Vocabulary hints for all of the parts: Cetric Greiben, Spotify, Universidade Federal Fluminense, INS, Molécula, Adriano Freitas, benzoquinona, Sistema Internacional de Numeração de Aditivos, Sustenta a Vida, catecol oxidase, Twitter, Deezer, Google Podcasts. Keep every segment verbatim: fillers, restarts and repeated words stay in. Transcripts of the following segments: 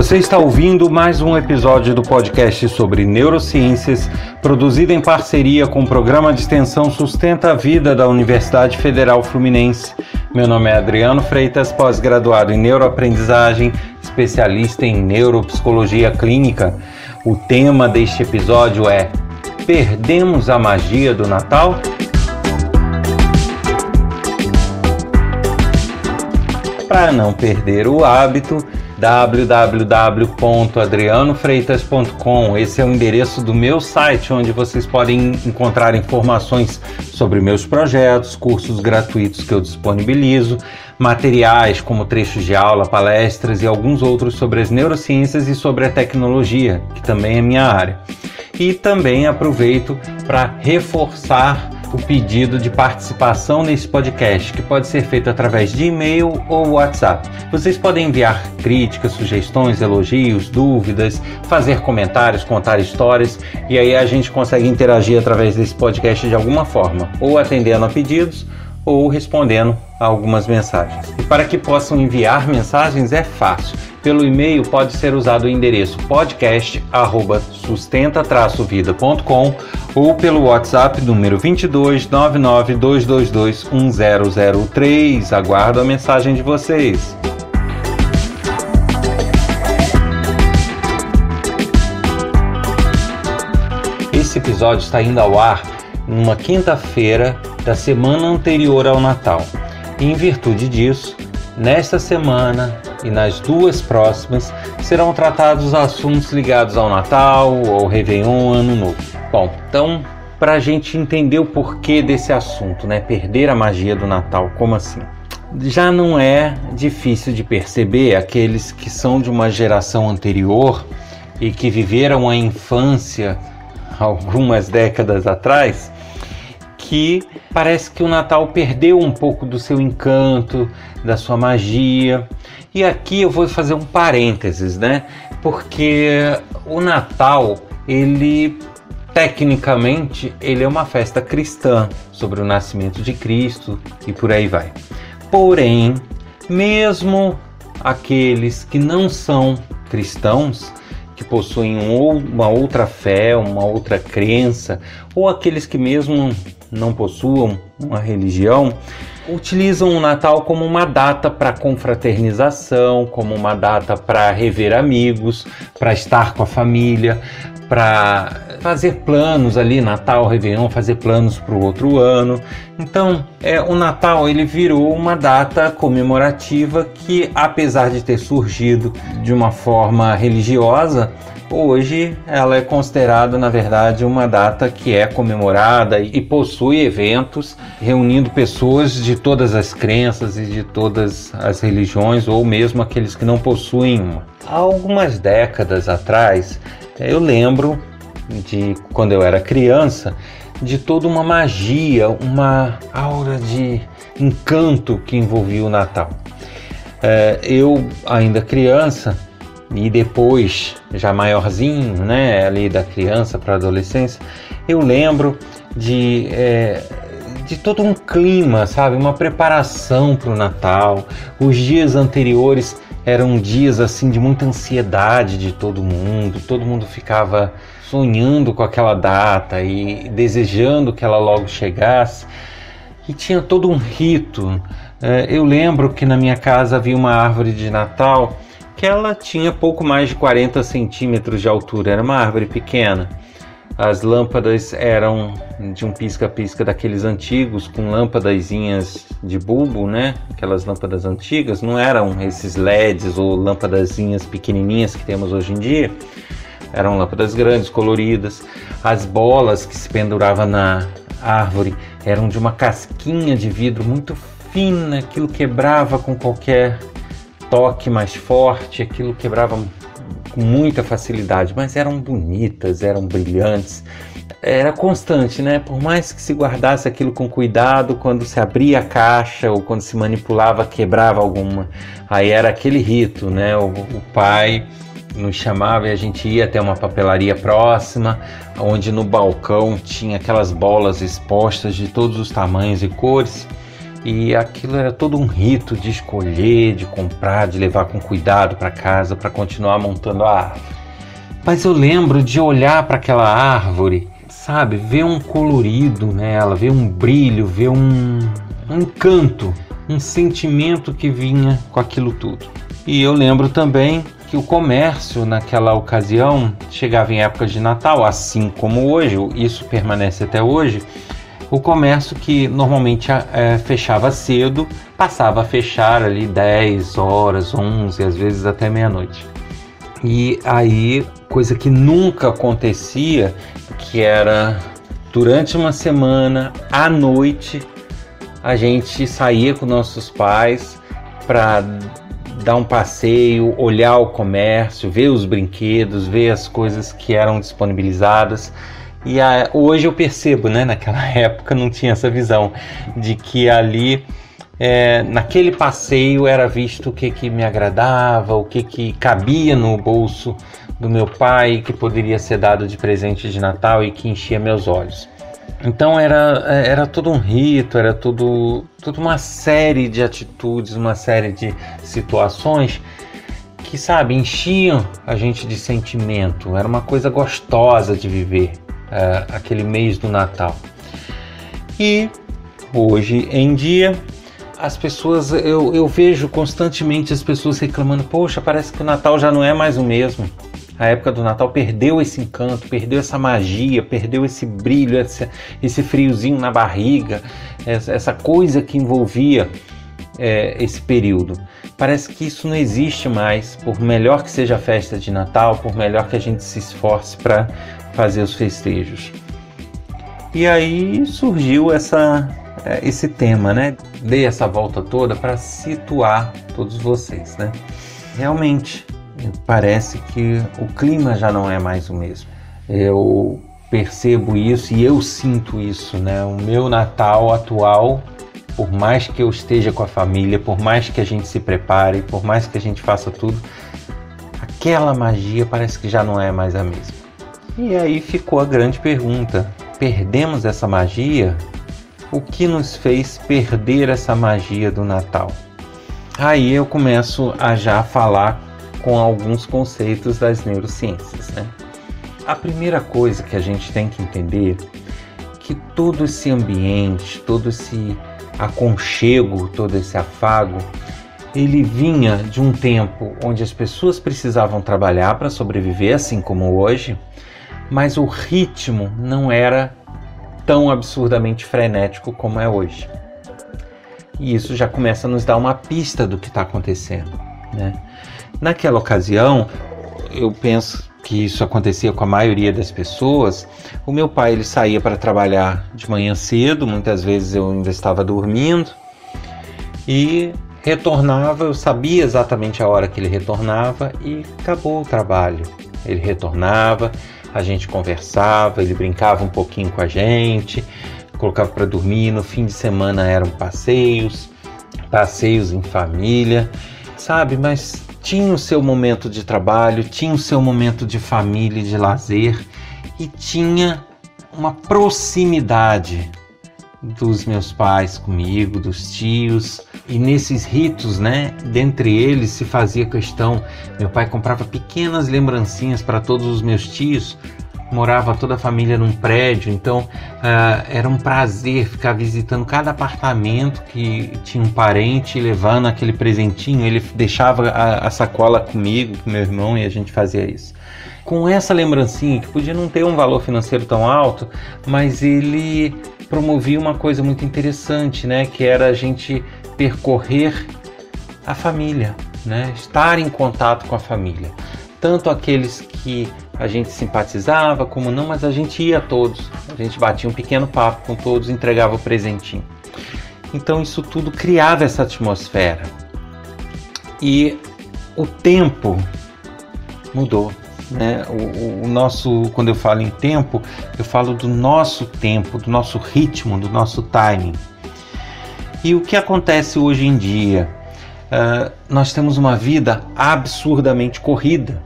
Você está ouvindo mais um episódio do podcast sobre neurociências, produzido em parceria com o programa de extensão Sustenta a Vida da Universidade Federal Fluminense. Meu nome é Adriano Freitas, pós-graduado em neuroaprendizagem, especialista em neuropsicologia clínica. O tema deste episódio é: perdemos a magia do Natal? Para não perder o hábito, w w w ponto adriano freitas ponto com. Esse é o endereço do meu site, onde vocês podem encontrar informações sobre meus projetos, cursos gratuitos que eu disponibilizo, materiais como trechos de aula, palestras e alguns outros sobre as neurociências e sobre a tecnologia, que também é minha área. E também aproveito para reforçar o pedido de participação nesse podcast, que pode ser feito através de e-mail ou WhatsApp. Vocês podem enviar críticas, sugestões, elogios, dúvidas, fazer comentários, contar histórias, e aí a gente consegue interagir através desse podcast de alguma forma, ou atendendo a pedidos, ou respondendo a algumas mensagens. E para que possam enviar mensagens é fácil. Pelo e-mail pode ser usado o endereço podcast arroba sustenta traço vida ponto com ou pelo WhatsApp número vinte e dois, nove nove dois dois dois, um zero zero três. Aguardo a mensagem de vocês. Esse episódio está indo ao ar numa quinta-feira da semana anterior ao Natal. E, em virtude disso, nesta semana e nas duas próximas serão tratados assuntos ligados ao Natal, ao Réveillon, Ano Novo. Bom, então, para a gente entender o porquê desse assunto, né? Perder a magia do Natal, como assim? Já não é difícil de perceber aqueles que são de uma geração anterior e que viveram a infância algumas décadas atrás, que parece que o Natal perdeu um pouco do seu encanto, da sua magia. E aqui eu vou fazer um parênteses, né? Porque o Natal, ele tecnicamente, ele é uma festa cristã sobre o nascimento de Cristo e por aí vai. Porém, mesmo aqueles que não são cristãos, que possuem uma outra fé, uma outra crença, ou aqueles que mesmo não possuam uma religião, utilizam o Natal como uma data para confraternização, como uma data para rever amigos, para estar com a família, para fazer planos ali, Natal, Réveillon, fazer planos para o outro ano. Então, é, o Natal ele virou uma data comemorativa que, apesar de ter surgido de uma forma religiosa, hoje ela é considerada, na verdade, uma data que é comemorada e possui eventos reunindo pessoas de todas as crenças e de todas as religiões, ou mesmo aqueles que não possuem uma. Há algumas décadas atrás, eu lembro de quando eu era criança, de toda uma magia, uma aura de encanto que envolvia o Natal. É, eu, ainda criança, e depois, já maiorzinho, né, ali da criança para a adolescência, eu lembro de, é, de todo um clima, sabe, uma preparação para o Natal. Os dias anteriores eram dias assim de muita ansiedade de todo mundo, todo mundo ficava sonhando com aquela data e desejando que ela logo chegasse, e tinha todo um rito. É, eu lembro que na minha casa havia uma árvore de Natal que ela tinha pouco mais de quarenta centímetros de altura, era uma árvore pequena. As lâmpadas eram de um pisca-pisca daqueles antigos, com lâmpadazinhas de bulbo, né? Aquelas lâmpadas antigas, não eram esses L E Ds ou lâmpadazinhas pequenininhas que temos hoje em dia. Eram lâmpadas grandes, coloridas. As bolas que se penduravam na árvore eram de uma casquinha de vidro muito fina, aquilo quebrava com qualquer toque mais forte, aquilo quebrava com muita facilidade, mas eram bonitas, eram brilhantes, era constante, né? Por mais que se guardasse aquilo com cuidado, quando se abria a caixa ou quando se manipulava, quebrava alguma. Aí era aquele rito, né? O, o pai nos chamava e a gente ia até uma papelaria próxima, onde no balcão tinha aquelas bolas expostas de todos os tamanhos e cores, e aquilo era todo um rito de escolher, de comprar, de levar com cuidado para casa para continuar montando a árvore. Mas eu lembro de olhar para aquela árvore, sabe, ver um colorido nela, ver um brilho, ver um, um encanto, um sentimento que vinha com aquilo tudo. E eu lembro também que o comércio naquela ocasião chegava em épocas de Natal, assim como hoje, isso permanece até hoje. O comércio que normalmente é, fechava cedo, passava a fechar ali dez horas, onze, às vezes até meia-noite. E aí, coisa que nunca acontecia, que era durante uma semana, à noite, a gente saía com nossos pais para dar um passeio, olhar o comércio, ver os brinquedos, ver as coisas que eram disponibilizadas. E a, hoje eu percebo, né, naquela época não tinha essa visão de que ali, é, naquele passeio era visto o que, que me agradava, o que, que cabia no bolso do meu pai, que poderia ser dado de presente de Natal e que enchia meus olhos. Então era, era todo um rito, era tudo, tudo uma série de atitudes, uma série de situações que, sabe, enchiam a gente de sentimento, era uma coisa gostosa de viver. Uh, aquele mês do Natal. E hoje em dia as pessoas, eu, eu vejo constantemente as pessoas reclamando, poxa, parece que o Natal já não é mais o mesmo, a época do Natal perdeu esse encanto, perdeu essa magia, perdeu esse brilho, esse, esse friozinho na barriga, essa, essa coisa que envolvia é, esse período. Parece que isso não existe mais, por melhor que seja a festa de Natal, por melhor que a gente se esforce para fazer os festejos. E aí surgiu essa, esse tema, né? Dei essa volta toda para situar todos vocês, né? Realmente, parece que o clima já não é mais o mesmo. Eu percebo isso e eu sinto isso, né? O meu Natal atual, por mais que eu esteja com a família, por mais que a gente se prepare, por mais que a gente faça tudo, aquela magia parece que já não é mais a mesma. E aí ficou a grande pergunta: perdemos essa magia? O que nos fez perder essa magia do Natal? Aí eu começo a já falar com alguns conceitos das neurociências, né? A primeira coisa que a gente tem que entender é que todo esse ambiente, todo esse aconchego, todo esse afago, ele vinha de um tempo onde as pessoas precisavam trabalhar para sobreviver, assim como hoje, mas o ritmo não era tão absurdamente frenético como é hoje. E isso já começa a nos dar uma pista do que está acontecendo, né? Naquela ocasião, eu penso que isso acontecia com a maioria das pessoas. O meu pai, ele saía para trabalhar de manhã cedo, muitas vezes eu ainda estava dormindo, e retornava, eu sabia exatamente a hora que ele retornava e acabou o trabalho. Ele retornava, a gente conversava, ele brincava um pouquinho com a gente, colocava para dormir, no fim de semana eram passeios, passeios em família, sabe, mas tinha o seu momento de trabalho, tinha o seu momento de família e de lazer, e tinha uma proximidade dos meus pais comigo, dos tios, e nesses ritos, né, dentre eles se fazia questão, meu pai comprava pequenas lembrancinhas para todos os meus tios, morava toda a família num prédio, então uh, era um prazer ficar visitando cada apartamento que tinha um parente, levando aquele presentinho, ele deixava a, a sacola comigo, com meu irmão, e a gente fazia isso. Com essa lembrancinha, que podia não ter um valor financeiro tão alto, mas ele promovia uma coisa muito interessante, né? Que era a gente percorrer a família, né? Estar em contato com a família. Tanto aqueles que a gente simpatizava, como não, mas a gente ia a todos. A gente batia um pequeno papo com todos, entregava o presentinho. Então isso tudo criava essa atmosfera. E o tempo mudou, né? O, o nosso, quando eu falo em tempo, eu falo do nosso tempo, do nosso ritmo, do nosso timing. E o que acontece hoje em dia? Uh, nós temos uma vida absurdamente corrida.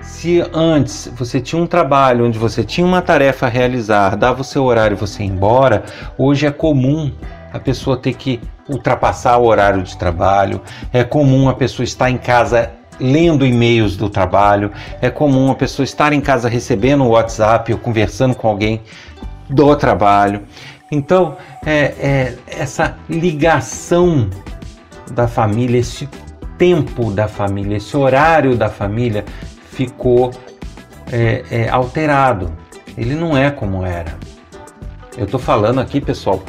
Se antes você tinha um trabalho onde você tinha uma tarefa a realizar, dava o seu horário e você ia embora, hoje é comum a pessoa ter que ultrapassar o horário de trabalho, é comum a pessoa estar em casa lendo e-mails do trabalho, é comum a pessoa estar em casa recebendo o WhatsApp ou conversando com alguém do trabalho. Então, é, é, essa ligação da família, esse tempo da família, esse horário da família ficou é, é, alterado. Ele não é como era. Eu estou falando aqui, pessoal,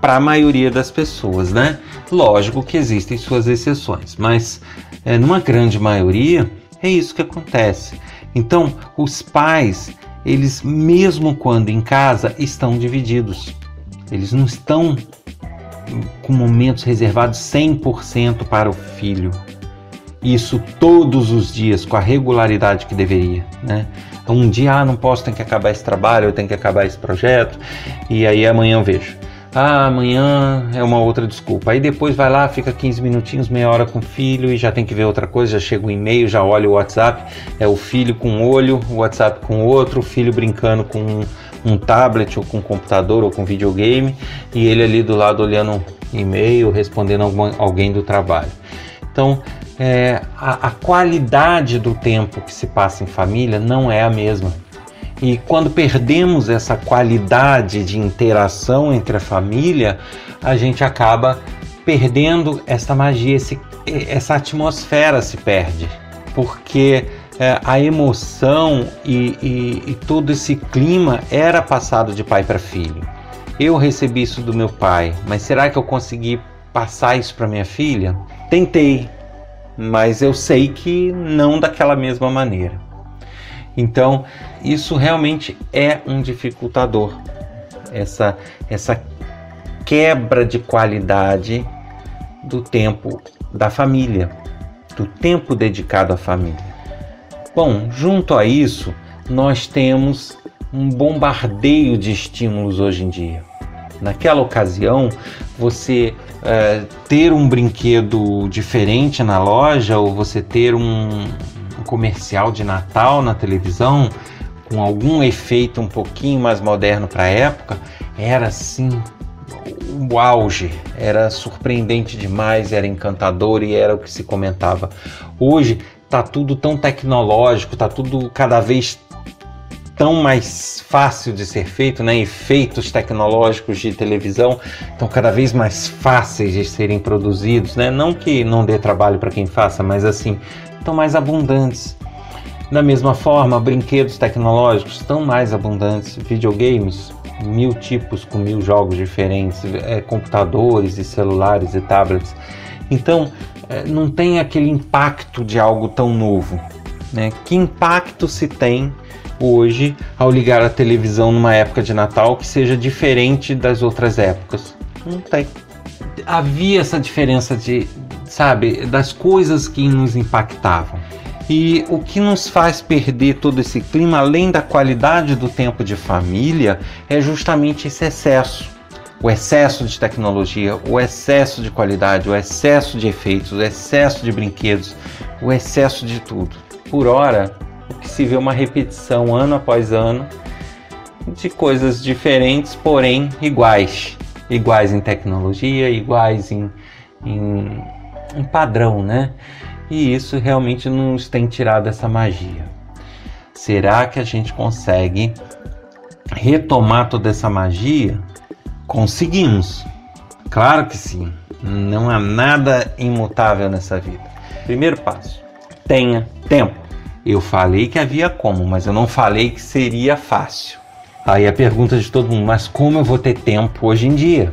para a maioria das pessoas, né? Lógico que existem suas exceções, mas é, numa grande maioria é isso que acontece. Então, os pais, eles mesmo quando em casa estão divididos, eles não estão com momentos reservados cem por cento para o filho, isso todos os dias, com a regularidade que deveria, né? Um dia, ah, não posso, tem que acabar esse trabalho, eu tenho que acabar esse projeto, e aí amanhã eu vejo. Ah, amanhã é uma outra desculpa. Aí depois vai lá, fica quinze minutinhos, meia hora com o filho e já tem que ver outra coisa, já chega o e-mail, já olha o WhatsApp, é o filho com um olho, o WhatsApp com outro, o filho brincando com um, um tablet ou com um computador ou com videogame e ele ali do lado olhando e-mail, respondendo alguma, alguém do trabalho. Então, é, a, a qualidade do tempo que se passa em família não é a mesma. E quando perdemos essa qualidade de interação entre a família, a gente acaba perdendo essa magia, esse, essa atmosfera se perde, porque é, a emoção e, e, e todo esse clima era passado de pai para filho. Eu recebi isso do meu pai, mas será que eu consegui passar isso para minha filha? Tentei, mas eu sei que não daquela mesma maneira. Então, isso realmente é um dificultador, essa, essa quebra de qualidade do tempo da família, do tempo dedicado à família. Bom, junto a isso, nós temos um bombardeio de estímulos hoje em dia. Naquela ocasião, você é, ter um brinquedo diferente na loja ou você ter um comercial de Natal na televisão com algum efeito um pouquinho mais moderno para a época era assim o auge, era surpreendente demais, era encantador e era o que se comentava. Hoje tá tudo tão tecnológico, tá tudo cada vez tão mais fácil de ser feito, né? Efeitos tecnológicos de televisão estão cada vez mais fáceis de serem produzidos, né? Não que não dê trabalho para quem faça, mas assim estão mais abundantes. Da mesma forma, brinquedos tecnológicos estão mais abundantes, videogames, mil tipos com mil jogos diferentes, é, computadores e celulares e tablets. Então, é, não tem aquele impacto de algo tão novo, né? Que impacto se tem hoje ao ligar a televisão numa época de Natal que seja diferente das outras épocas? Não tem. Havia essa diferença de, sabe, das coisas que nos impactavam. E o que nos faz perder todo esse clima, além da qualidade do tempo de família, é justamente esse excesso. O excesso de tecnologia, o excesso de qualidade, o excesso de efeitos, o excesso de brinquedos, o excesso de tudo. Por hora, o que se vê uma repetição ano após ano de coisas diferentes, porém iguais. Iguais em tecnologia, iguais em, em, em padrão, né? E isso realmente nos tem tirado essa magia. Será que a gente consegue retomar toda essa magia? Conseguimos. Claro que sim. Não há nada imutável nessa vida. Primeiro passo, tenha tempo. Eu falei que havia como, mas eu não falei que seria fácil. Aí a pergunta de todo mundo, mas como eu vou ter tempo hoje em dia?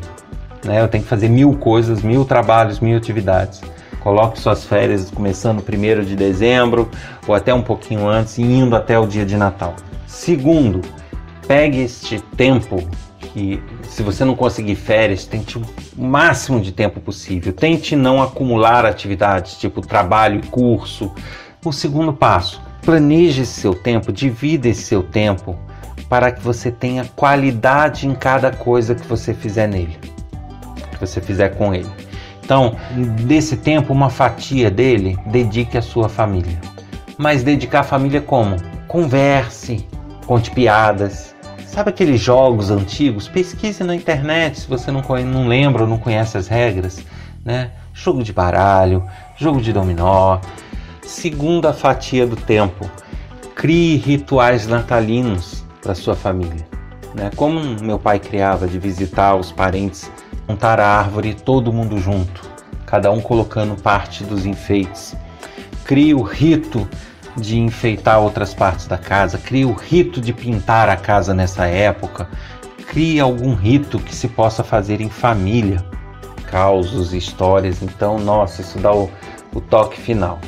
Né, eu tenho que fazer mil coisas, mil trabalhos, mil atividades. Coloque suas férias começando primeiro de dezembro ou até um pouquinho antes e indo até o dia de Natal. Segundo, pegue este tempo que, se você não conseguir férias, tente o máximo de tempo possível. Tente não acumular atividades, tipo trabalho e curso. O segundo passo, planeje seu tempo, divida esse seu tempo, para que você tenha qualidade em cada coisa que você fizer nele, que você fizer com ele. Então, desse tempo, uma fatia dele, dedique à sua família. Mas dedicar a família como? Converse, conte piadas, Sabe aqueles jogos antigos? Pesquise na internet se você não, não lembra ou não conhece as regras, né? Jogo de baralho, jogo de dominó. Segunda fatia do tempo. Crie rituais natalinos para sua família, né? Como meu pai criava, de visitar os parentes, montar a árvore, todo mundo junto, cada um colocando parte dos enfeites. Crie o rito de enfeitar outras partes da casa, crie o rito de pintar a casa nessa época, crie algum rito que se possa fazer em família, causos, histórias. Então, nossa, isso dá o, o toque final.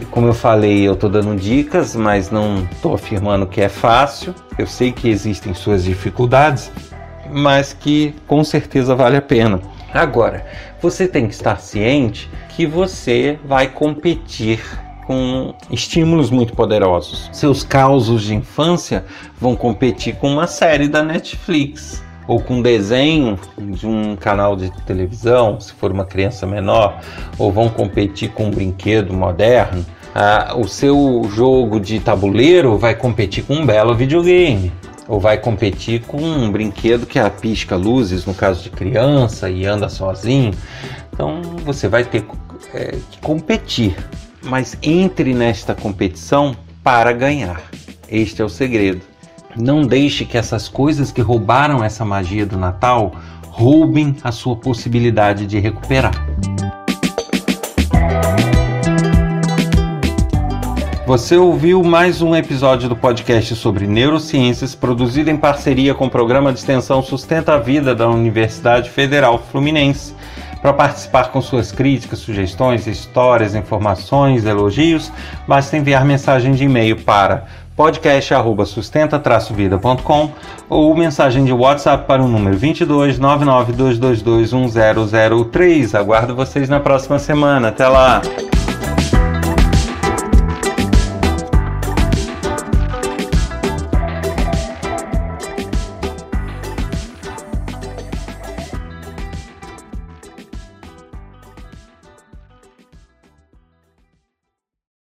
E como eu falei, eu estou dando dicas, mas não estou afirmando que é fácil. Eu sei que existem suas dificuldades, mas que com certeza vale a pena. Agora, você tem que estar ciente que você vai competir com estímulos muito poderosos. Seus causos de infância vão competir com uma série da Netflix ou com um desenho de um canal de televisão, se for uma criança menor, ou vão competir com um brinquedo moderno. Ah, o seu jogo de tabuleiro vai competir com um belo videogame, ou vai competir com um brinquedo que pisca luzes, no caso de criança, e anda sozinho. Então você vai ter é, que competir, mas entre nesta competição para ganhar. Este é o segredo. Não deixe que essas coisas que roubaram essa magia do Natal roubem a sua possibilidade de recuperar. Você ouviu mais um episódio do podcast sobre neurociências, produzido em parceria com o programa de extensão Sustenta a Vida da Universidade Federal Fluminense. Para participar com suas críticas, sugestões, histórias, informações, elogios, basta enviar mensagem de e-mail para podcast arroba sustenta traço vida ponto com ou mensagem de WhatsApp para o número vinte e dois, nove nove dois dois dois um zero zero três. Aguardo vocês na próxima semana. Até lá!